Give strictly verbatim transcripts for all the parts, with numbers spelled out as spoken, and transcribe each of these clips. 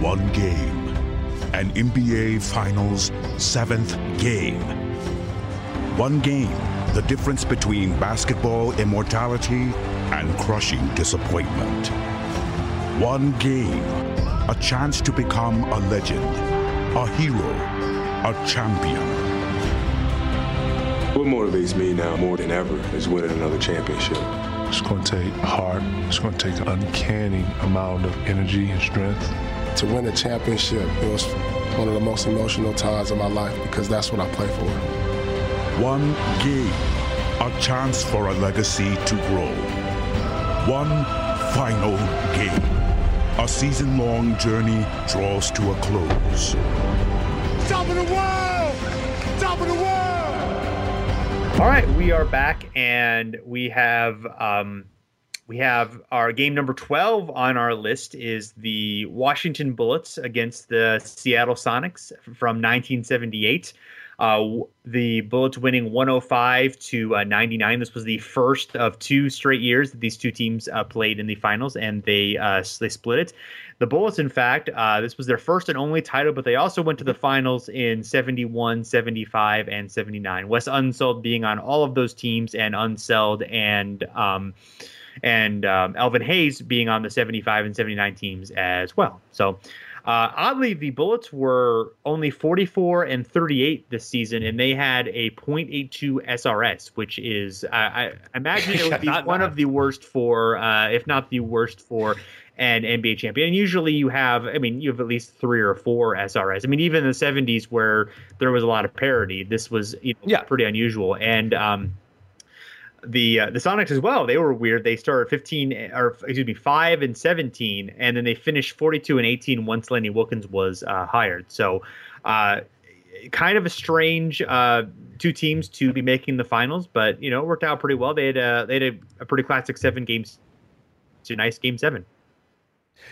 One game, an N B A Finals seventh game. One game, the difference between basketball immortality and crushing disappointment. One game, a chance to become a legend, a hero, a champion. What motivates me now more than ever is winning another championship. It's going to take heart. It's going to take an uncanny amount of energy and strength. To win a championship, it was one of the most emotional times of my life because that's what I play for. One game, a chance for a legacy to grow. One final game. A season-long journey draws to a close. Top of the world! Top of the world! All right, we are back, and we have... Um, We have our game number twelve on our list is the Washington Bullets against the Seattle Sonics from nineteen seventy-eight. Uh, the Bullets winning one oh five to ninety-nine. This was the first of two straight years that these two teams uh, played in the finals, and they uh, they split it. The Bullets, in fact, uh, this was their first and only title, but they also went to the finals in seventy-one, seventy-five, and seventy-nine. Wes Unseld being on all of those teams, and Unseld and... Um, And um, Elvin Hayes being on the seventy-five and seventy-nine teams as well. So uh, oddly, the Bullets were only forty-four and thirty-eight this season, and they had a point eight two S R S, which is uh, I imagine it would be one of the worst for, uh, if not the worst for, an N B A champion. And usually you have, I mean, you have at least three or four S R S. I mean, even in the seventies where there was a lot of parity, this was you know, yeah. pretty unusual. And um, The uh, the Sonics as well. They were weird. They started fifteen or excuse me five and seventeen, and then they finished forty-two and eighteen once Lenny Wilkins was uh, hired. So, uh, kind of a strange uh, two teams to be making the finals, but you know it worked out pretty well. They had a, they had a, a pretty classic seven games. It's a nice game seven.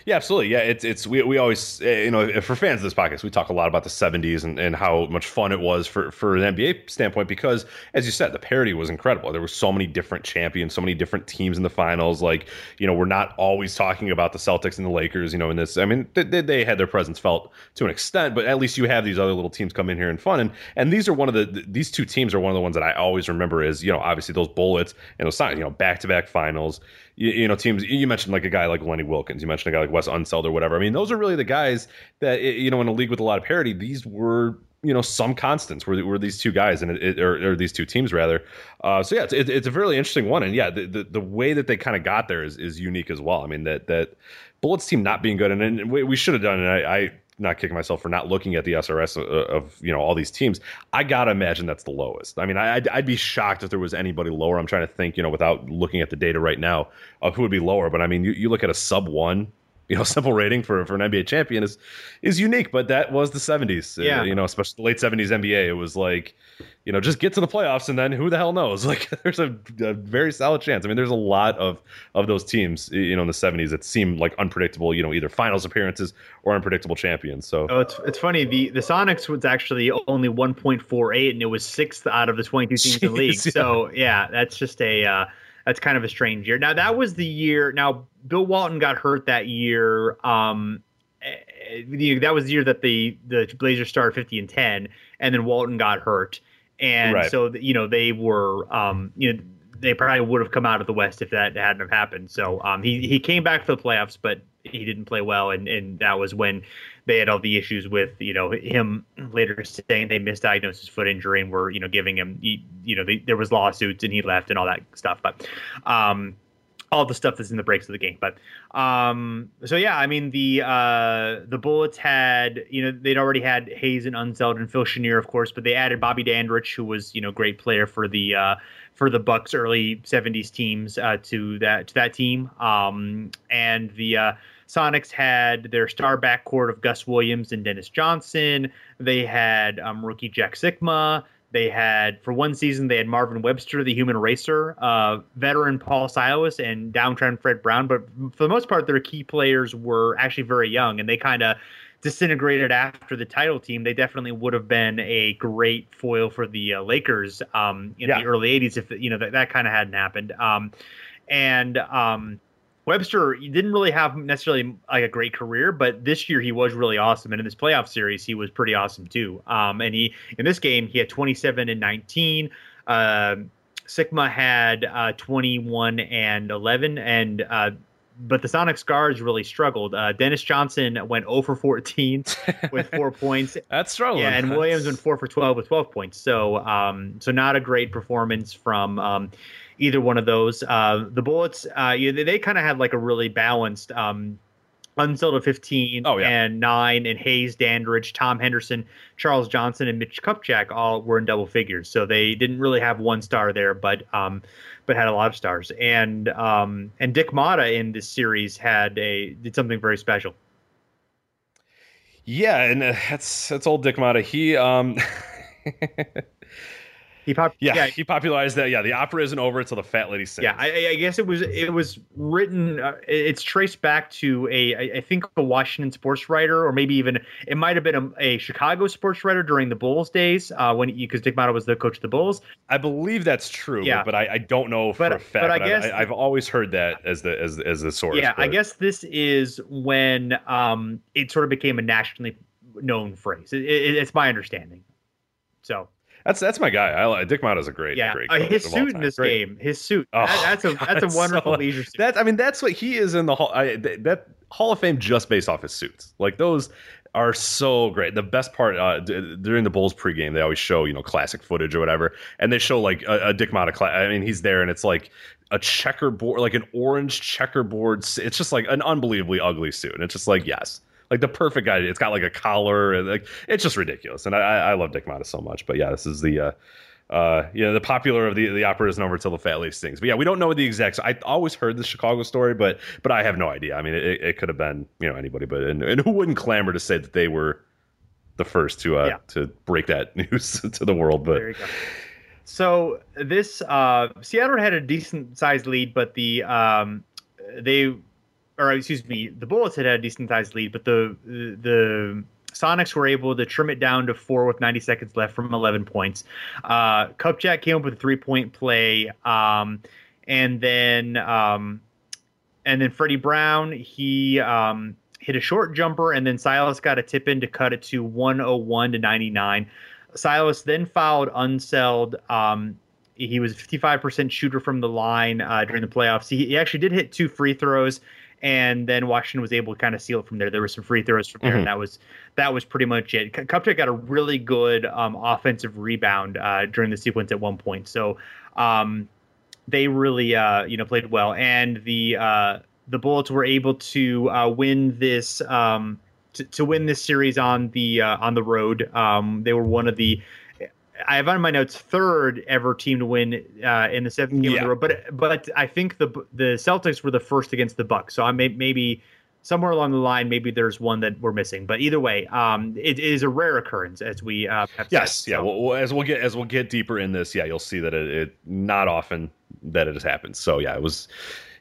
Yeah, absolutely. Yeah, it's it's we we always you know for fans of this podcast we talk a lot about the seventies and, and how much fun it was for, for an N B A standpoint because as you said the parity was incredible. There were so many different champions, so many different teams in the finals. Like you know we're not always talking about the Celtics and the Lakers. You know in this I mean they, they had their presence felt to an extent, but at least you have these other little teams come in here and fun and and these are one of the these two teams are one of the ones that I always remember is you know obviously those Bullets and those Sonics you know back to back finals. You, you know teams you mentioned like a guy like Lenny Wilkins. You mentioned a guy like Wes Unseld or whatever. I mean, those are really the guys that, you know, in a league with a lot of parity, these were, you know, some constants were, were these two guys and it, or, or these two teams rather. Uh, so, yeah, it's, it's a really interesting one. And yeah, the, the, the way that they kind of got there is, is unique as well. I mean, that, that Bullets team not being good and, and we, we should have done. And I, I not kicking myself for not looking at the S R S of, of you know all these teams. I gotta imagine that's the lowest. I mean, I, I'd, I'd be shocked if there was anybody lower. I'm trying to think, you know, without looking at the data right now of who would be lower. But I mean, you, you look at a sub one, you know, simple rating for, for an N B A champion is is unique. But that was the seventies, yeah. Uh, you know, especially the late seventies N B A. It was like, you know, just get to the playoffs and then who the hell knows? Like, there's a, a very solid chance. I mean, there's a lot of of those teams, you know, in the seventies that seem like unpredictable, you know, either finals appearances or unpredictable champions. So oh, it's it's funny. The, the Sonics was actually only one point four eight, and it was sixth out of the twenty-two teams Jeez, in the league. Yeah. So, yeah, that's just a uh, that's kind of a strange year. Now, that was the year. Now, Bill Walton got hurt that year. Um That was the year that the, the Blazers started fifty and ten, and then Walton got hurt. And right. so, you know, they were, um, you know, they probably would have come out of the West if that hadn't have happened. So um, he, he came back for the playoffs, but he didn't play well. And, and that was when they had all the issues with, you know, him later saying they misdiagnosed his foot injury and were, you know, giving him, you know, they, there was lawsuits and he left and all that stuff. But um, all the stuff that's in the breaks of the game. But um, so, yeah, I mean, the uh, the Bullets had, you know, they'd already had Hayes and Unseld and Phil Chenier, of course, but they added Bobby Dandridge, who was, you know, great player for the uh, for the Bucks early seventies teams uh, to that to that team. Um, and the uh, Sonics had their star backcourt of Gus Williams and Dennis Johnson. They had um, rookie Jack Sikma. They had, for one season, they had Marvin Webster, the human eraser, uh, veteran Paul Silas, and downtrend Fred Brown. But for the most part, their key players were actually very young, and they kind of disintegrated after the title team. They definitely would have been a great foil for the uh, Lakers um, in yeah. the early eighties if you know that, that kind of hadn't happened. Um, and um, Webster didn't really have necessarily like a great career, but this year he was really awesome. And in this playoff series, he was pretty awesome too. Um, and he, in this game, he had twenty-seven and nineteen. Uh, Sikma had uh, twenty-one and eleven. And, uh, but the Sonics guards really struggled. Uh, Dennis Johnson went zero for fourteen with four points. That's struggling. Yeah, and That's... Williams went four for twelve with twelve points. So, um, so not a great performance from, um, either one of those. Uh, the Bullets, uh, you know, they, they kind of had like a really balanced um, Unseld at fifteen oh, yeah. and nine, and Hayes, Dandridge, Tom Henderson, Charles Johnson, and Mitch Kupchak all were in double figures. So they didn't really have one star there, but um, but had a lot of stars. And um, and Dick Motta in this series had a did something very special. Yeah, and uh, that's that's old Dick Motta. He. Um... He pop- yeah, yeah, he popularized that. Yeah, the opera isn't over until the fat lady sings. Yeah, I, I guess it was it was written. Uh, it's traced back to a I think a Washington sports writer, or maybe even it might have been a, a Chicago sports writer during the Bulls days uh, when because Dick Motta was the coach of the Bulls. I believe that's true. Yeah. but, but I, I don't know for but, a fact. But I but guess I, I've always heard that as the as as the source. Yeah, but. I guess this is when um, it sort of became a nationally known phrase. It, it, it's my understanding. So. That's that's my guy. I, Dick Motta's a great, yeah. great. Uh, his suit in this great. game, his suit. Oh, that, that's a God, that's a wonderful so, leisure suit. That I mean, that's what he is in the hall. I, that, that Hall of Fame just based off his suits. Like those are so great. The best part uh, d- during the Bulls pregame, they always show you know classic footage or whatever, and they show like a, a Dick Motta. Cla- I mean, he's there, and it's like a checkerboard, like an orange checkerboard. It's just like an unbelievably ugly suit, and it's just like yes. Like the perfect guy. It's got like a collar. And like it's just ridiculous. And I, I love Dick Motta so much. But yeah, this is the, uh, uh, you know, the popular of the the opera isn't over till the fat lady sings. But yeah, we don't know the exact. So I always heard the Chicago story, but but I have no idea. I mean, it, it could have been you know anybody. But and, and who wouldn't clamor to say that they were the first to uh, yeah. to break that news to the world? But there you go. So this uh, Seattle had a decent sized lead, but the um, they. Or excuse me, the Bullets had had a decent-sized lead, but the the Sonics were able to trim it down to four with ninety seconds left from eleven points. Uh, Kupchak came up with a three-point play, um, and then um, and then Freddie Brown he um, hit a short jumper, and then Silas got a tip in to cut it to one hundred one to ninety nine. Silas then fouled Unseld. Um, he was a fifty-five percent shooter from the line uh, during the playoffs. He, he actually did hit two free throws. And then Washington was able to kind of seal it from there. There were some free throws from there, mm-hmm. and that was that was pretty much it. Kupchak got a really good um, offensive rebound uh, during the sequence at one point, so um, they really uh, you know played well. And the uh, the Bullets were able to uh, win this um, to, to win this series on the uh, on the road. Um, they were one of the I have on my notes third ever team to win uh, in the seventh game yeah. of the road, but but I think the the Celtics were the first against the Bucks, so I may, maybe somewhere along the line maybe there's one that we're missing. But either way, um, it, it is a rare occurrence as we uh, have yes, said, yeah. So. Well, well, as we'll get as we'll get deeper in this, yeah, you'll see that it, it not often that it has happened. So yeah, it was.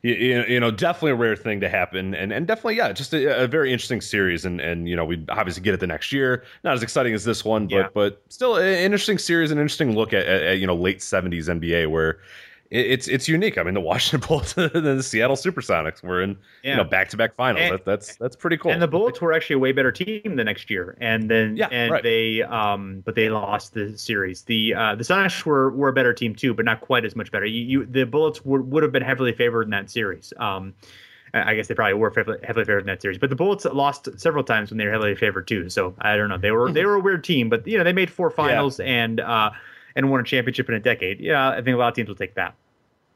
You, you know, definitely a rare thing to happen, and and definitely, yeah, just a, a very interesting series, and and you know, we obviously get it the next year. Not as exciting as this one, but yeah. but still, an interesting series, an interesting look at, at, at you know late seventies N B A where it, it's it's unique. I mean, the Washington Bullets and the Seattle SuperSonics were in yeah. you know back to back finals. And, that, that's that's pretty cool. And the Bullets were actually a way better team the next year, and then yeah, and right. they um but they lost the series. The uh, the Sonics were were a better team too, but not quite as much better. You, you the Bullets were, would have been heavily favored in that series. Um, I guess they probably were heavily favored in that series, but the Bullets lost several times when they were heavily favored too. So I don't know. They were they were a weird team, but you know they made four finals yeah. and uh and won a championship in a decade. Yeah, I think a lot of teams will take that.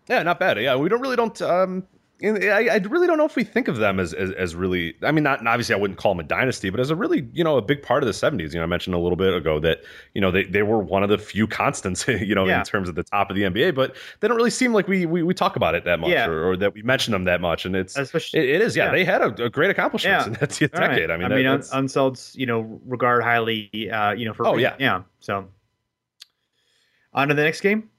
Yeah, not bad. Yeah, we don't really don't. Um, And I, I really don't know if we think of them as, as as really. I mean, not obviously, I wouldn't call them a dynasty, but as a really, you know, a big part of the seventies. You know, I mentioned a little bit ago that, you know, they, they were one of the few constants, you know, yeah. in terms of the top of the N B A. But they don't really seem like we we, we talk about it that much, yeah. or, or that we mention them that much. And it's Especially, it, it is, yeah, yeah. They had a, a great accomplishments yeah. in that decade. Right. I mean, I mean, that, Unseld's, you know, regard highly, uh, you know, for oh yeah, yeah. So on to the next game.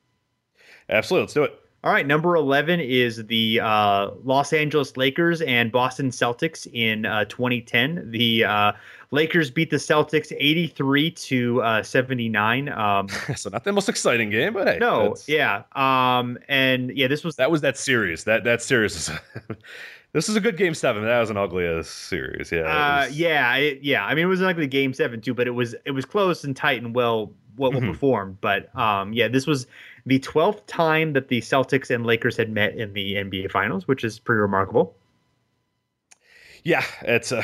Absolutely, let's do it. All right, number eleven is the uh, Los Angeles Lakers and Boston Celtics in uh, twenty ten. The uh, Lakers beat the Celtics eighty-three to seventy-nine. Um, so not the most exciting game, but hey, no, yeah, um, and yeah, this was that was that series. That that series was. This is a good game seven. That was an ugly uh, series. Yeah, uh, was... yeah, it, yeah. I mean, it was an ugly game seven too, but it was it was close and tight and well well, well mm-hmm. performed. But um, yeah, this was the twelfth time that the Celtics and Lakers had met in the N B A Finals, which is pretty remarkable. Yeah, it's uh,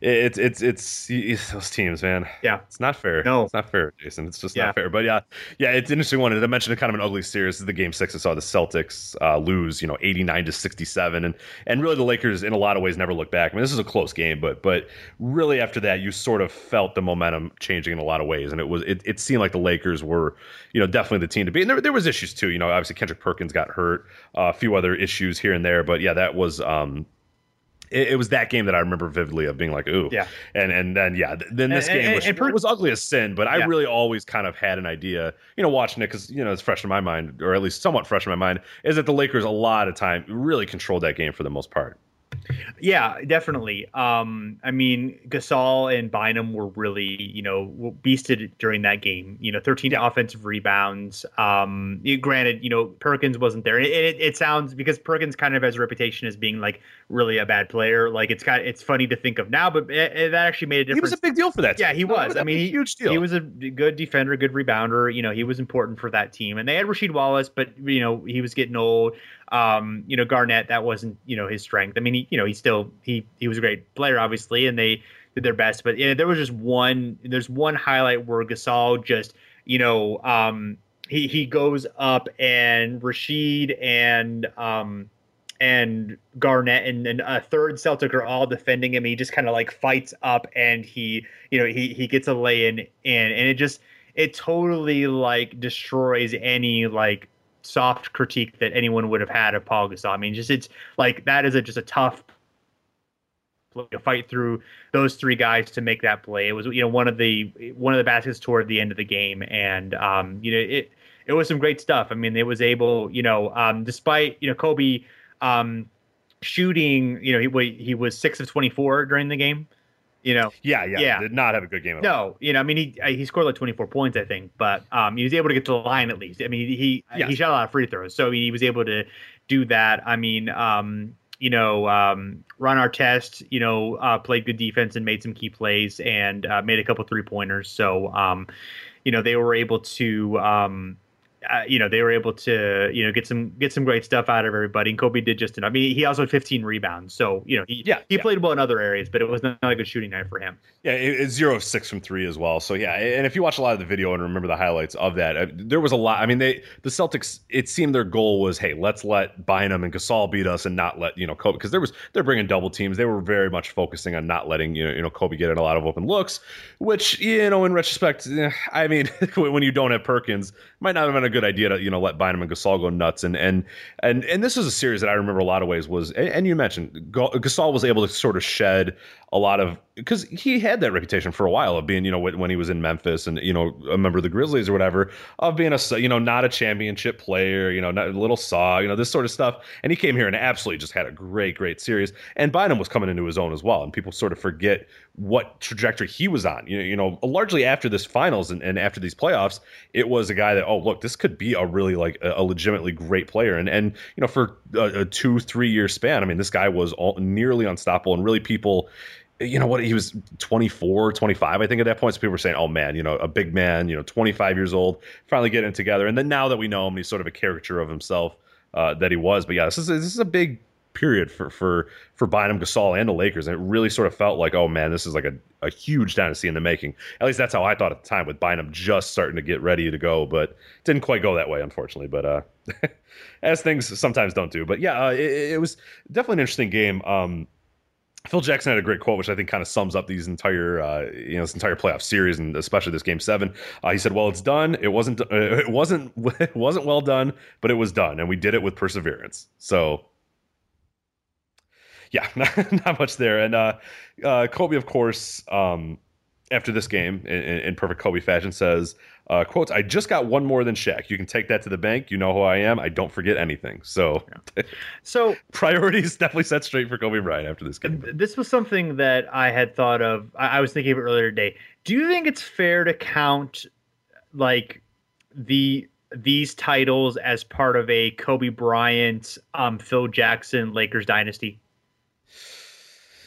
it's it's it's, it's those teams, man. Yeah, it's not fair. No, it's not fair, Jason. It's just yeah. not fair. But yeah, yeah, it's an interesting one. As I mentioned, kind of an ugly series. This is the game six. I saw the Celtics uh, lose, you know, eighty nine to sixty seven, and and really the Lakers in a lot of ways never looked back. I mean, this is a close game, but but really after that, you sort of felt the momentum changing in a lot of ways, and it was it, it seemed like the Lakers were, you know, definitely the team to beat. And there there was issues too. You know, obviously Kendrick Perkins got hurt, uh, a few other issues here and there, but yeah, that was. Um, It was that game that I remember vividly of being like, ooh. Yeah. And and then, yeah, then this and, game and, was, and per- was ugly as sin, but I yeah. really always kind of had an idea, you know, watching it because, you know, it's fresh in my mind, or at least somewhat fresh in my mind, is that the Lakers a lot of time really controlled that game for the most part. Yeah, definitely. Um, I mean, Gasol and Bynum were really, you know, beasted during that game. You know, thirteen yeah. offensive rebounds. Um, granted, you know, Perkins wasn't there. It, it, it sounds because Perkins kind of has a reputation as being like really a bad player. Like it's kind of, it's funny to think of now, but it, it, that actually made a difference. He was a big deal for that team. Yeah, he was. No, I mean, he, huge deal. He was a good defender, good rebounder. You know, he was important for that team. And they had Rasheed Wallace, but you know, he was getting old. Um, you know, Garnett, that wasn't, you know, his strength. I mean, he, you know, he still, he, he was a great player, obviously, and they did their best, but yeah, there was just one, there's one highlight where Gasol just, you know, um, he, he goes up and Rasheed and, um, and Garnett and, and a third Celtic are all defending him. He just kind of like fights up and he, you know, he, he gets a lay in and, and it just, it totally like destroys any like, soft critique that anyone would have had of Paul Gasol. I mean, just it's like that is a, just a tough fight through those three guys to make that play. It was, you know, one of the one of the baskets toward the end of the game, and um, you know, it it was some great stuff. I mean, it was able, you know, um, despite you know Kobe um, shooting, you know, he he was six of twenty-four during the game. You know, yeah, yeah, yeah, did not have a good game at no, all. No, you know, I mean, he he scored like twenty-four points, I think, but um, he was able to get to the line at least. I mean, he yes. he shot a lot of free throws, so he was able to do that. I mean, um, you know, um, Ron Artest, you know, uh, played good defense and made some key plays and uh, made a couple three pointers. So, um, you know, they were able to, um, uh, you know, they were able to, you know, get some get some great stuff out of everybody. And Kobe did just enough. I mean, he also had fifteen rebounds. So, you know, he yeah, he yeah. played well in other areas, but it was not a good shooting night for him. Yeah, it's zero of six from three as well. So, yeah, and if you watch a lot of the video and remember the highlights of that, there was a lot. I mean, they the Celtics, it seemed their goal was, hey, let's let Bynum and Gasol beat us and not let, you know, Kobe, because there was they're bringing double teams. They were very much focusing on not letting, you know, you know Kobe get in a lot of open looks, which, you know, in retrospect, I mean, when you don't have Perkins, might not have been a good idea to, you know, let Bynum and Gasol go nuts. And and and and this is a series that I remember a lot of ways was, and you mentioned Gasol was able to sort of shed a lot of, because he had that reputation for a while of being, you know, when he was in Memphis and, you know, a member of the Grizzlies or whatever, of being a, you know, not a championship player, you know, not a little saw, you know, this sort of stuff. And he came here and absolutely just had a great, great series. And Bynum was coming into his own as well. And people sort of forget what trajectory he was on, you know, you know, largely after this finals and, and after these playoffs, it was a guy that, oh, look, this could be a really like a legitimately great player. And, and you know, for a, a two, three year span, I mean, this guy was all, nearly unstoppable and really people, you know what, he was twenty-four, twenty-five, I think at that point. So people were saying, oh man, you know, a big man, you know, twenty-five years old, finally getting it together. And then now that we know him, he's sort of a caricature of himself uh, that he was. But yeah, this is, this is a big period for for for Bynum, Gasol, and the Lakers. And it really sort of felt like, oh man, this is like a, a huge dynasty in the making. At least that's how I thought at the time, with Bynum just starting to get ready to go, but it didn't quite go that way, unfortunately. But uh, as things sometimes don't do. But yeah, uh, it, it was definitely an interesting game. Um, Phil Jackson had a great quote, which I think kind of sums up these entire, uh, you know, this entire playoff series, and especially this game seven. Uh, he said, "Well, it's done. It wasn't. Uh, it wasn't. It wasn't well done, but it was done, and we did it with perseverance." So, yeah, not, not much there. And uh, uh, Kobe, of course, um, after this game, in, in perfect Kobe fashion, says, uh, "Quotes: I just got one more than Shaq. You can take that to the bank. You know who I am. I don't forget anything." So, yeah. so priorities definitely set straight for Kobe Bryant after this game. This was something that I had thought of. I, I was thinking of it earlier today. Do you think it's fair to count like the these titles as part of a Kobe Bryant, um, Phil Jackson Lakers dynasty?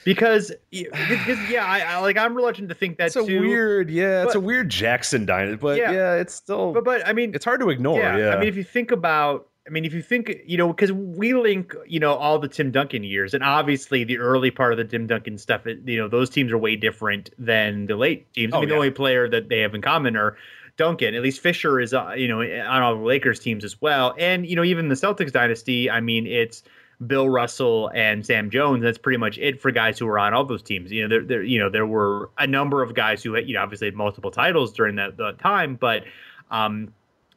Because, because yeah, I, I like I'm reluctant to think that it's a too. Weird, yeah, but, it's a weird Jackson dynasty, but yeah, yeah it's still. But, but I mean, it's hard to ignore. Yeah, yeah, I mean, if you think about, I mean, if you think, you know, because we link, you know, all the Tim Duncan years, and obviously the early part of the Tim Duncan stuff, you know, those teams are way different than the late teams. I mean, oh, yeah. The only player that they have in common are Duncan. At least Fisher is, uh, you know, on all the Lakers teams as well, and you know, even the Celtics dynasty. I mean, it's Bill Russell and Sam Jones. That's pretty much it for guys who were on all those teams. You know, there, there, you know, there were a number of guys who, you know, obviously had multiple titles during that, that time, but, um,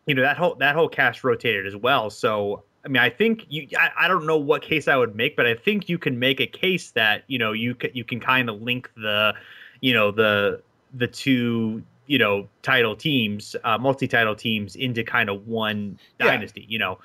you know, that whole that whole cast rotated as well. So, I mean, I think you, I, I don't know what case I would make, but I think you can make a case that, you know, you can, you can kind of link the, you know, the the two, you know, title teams, uh, multi-title teams into kind of one yeah. dynasty. You know,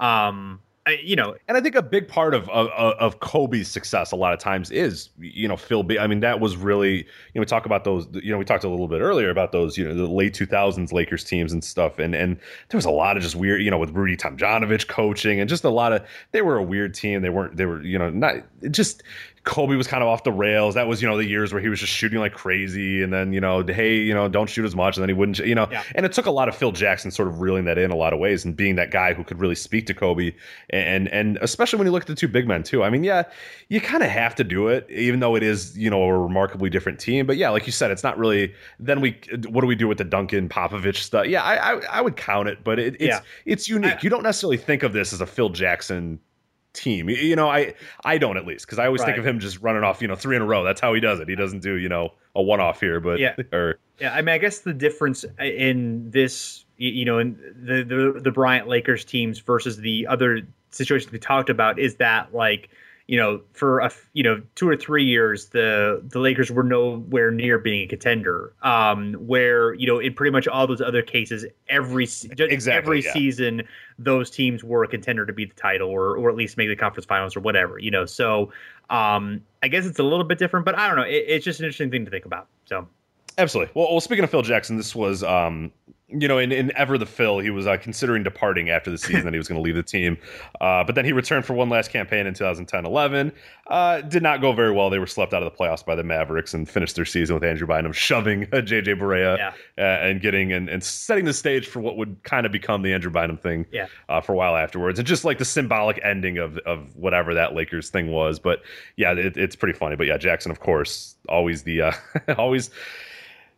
um. I, you know, and I think a big part of, of of Kobe's success a lot of times is, you know, Phil B. I mean, that was really, you know, we talk about those, you know, we talked a little bit earlier about those, you know, the late two thousands Lakers teams and stuff. And and there was a lot of just weird, you know, with Rudy Tomjanovic coaching and just a lot of, they were a weird team. They weren't, they were, you know, not just, Kobe was kind of off the rails. That was, you know, the years where he was just shooting like crazy. And then, you know, hey, you know, don't shoot as much. And then he wouldn't, you know, yeah. And it took a lot of Phil Jackson sort of reeling that in a lot of ways and being that guy who could really speak to Kobe. And, and especially when you look at the two big men too. I mean, yeah, you kind of have to do it, even though it is, you know, a remarkably different team. But yeah, like you said, it's not really, then we, what do we do with the Duncan Popovich stuff? Yeah, I, I, I would count it, but it, it's, yeah. it's unique. I, you don't necessarily think of this as a Phil Jackson team, you know, I I don't, at least, because I always right. think of him just running off, you know, three in a row. That's how he does it. He doesn't do, you know, a one off here, but yeah, or yeah. I mean, I guess the difference in this, you know, in the the, the Bryant Lakers teams versus the other situations we talked about is that, like, you know, for a you know two or three years, the the Lakers were nowhere near being a contender. Um, where you know in pretty much all those other cases, every exactly, every yeah. season. Those teams were a contender to beat the title or or at least make the conference finals or whatever, you know. So um, I guess it's a little bit different, but I don't know. It, it's just an interesting thing to think about. So absolutely. Well, well speaking of Phil Jackson, this was, um, you know, in, in Ever the Phil, he was uh, considering departing after the season that he was going to leave the team. Uh, but then he returned for one last campaign in two thousand ten eleven. Uh, did not go very well. They were swept out of the playoffs by the Mavericks and finished their season with Andrew Bynum shoving uh, J J Barea yeah. uh, and getting and, and setting the stage for what would kind of become the Andrew Bynum thing yeah. uh, for a while afterwards. And just like the symbolic ending of, of whatever that Lakers thing was. But yeah, it, it's pretty funny. But yeah, Jackson, of course, always the uh, always.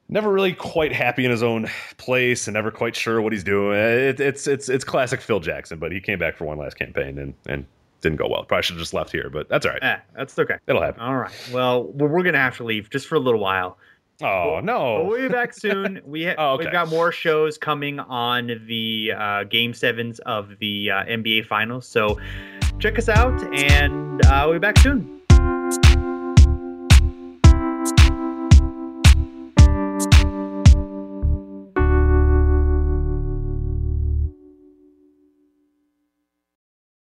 Never really quite happy in his own place and never quite sure what he's doing. It, it's it's it's classic Phil Jackson, but he came back for one last campaign and, and didn't go well. Probably should have just left here, but that's all right. Eh, that's okay. It'll happen. All right. Well, we're going to have to leave just for a little while. Oh, we'll, no. We'll be back soon. We ha- oh, okay. We've got more shows coming on the uh, Game sevens of the uh, N B A Finals. So check us out, and uh, we'll be back soon.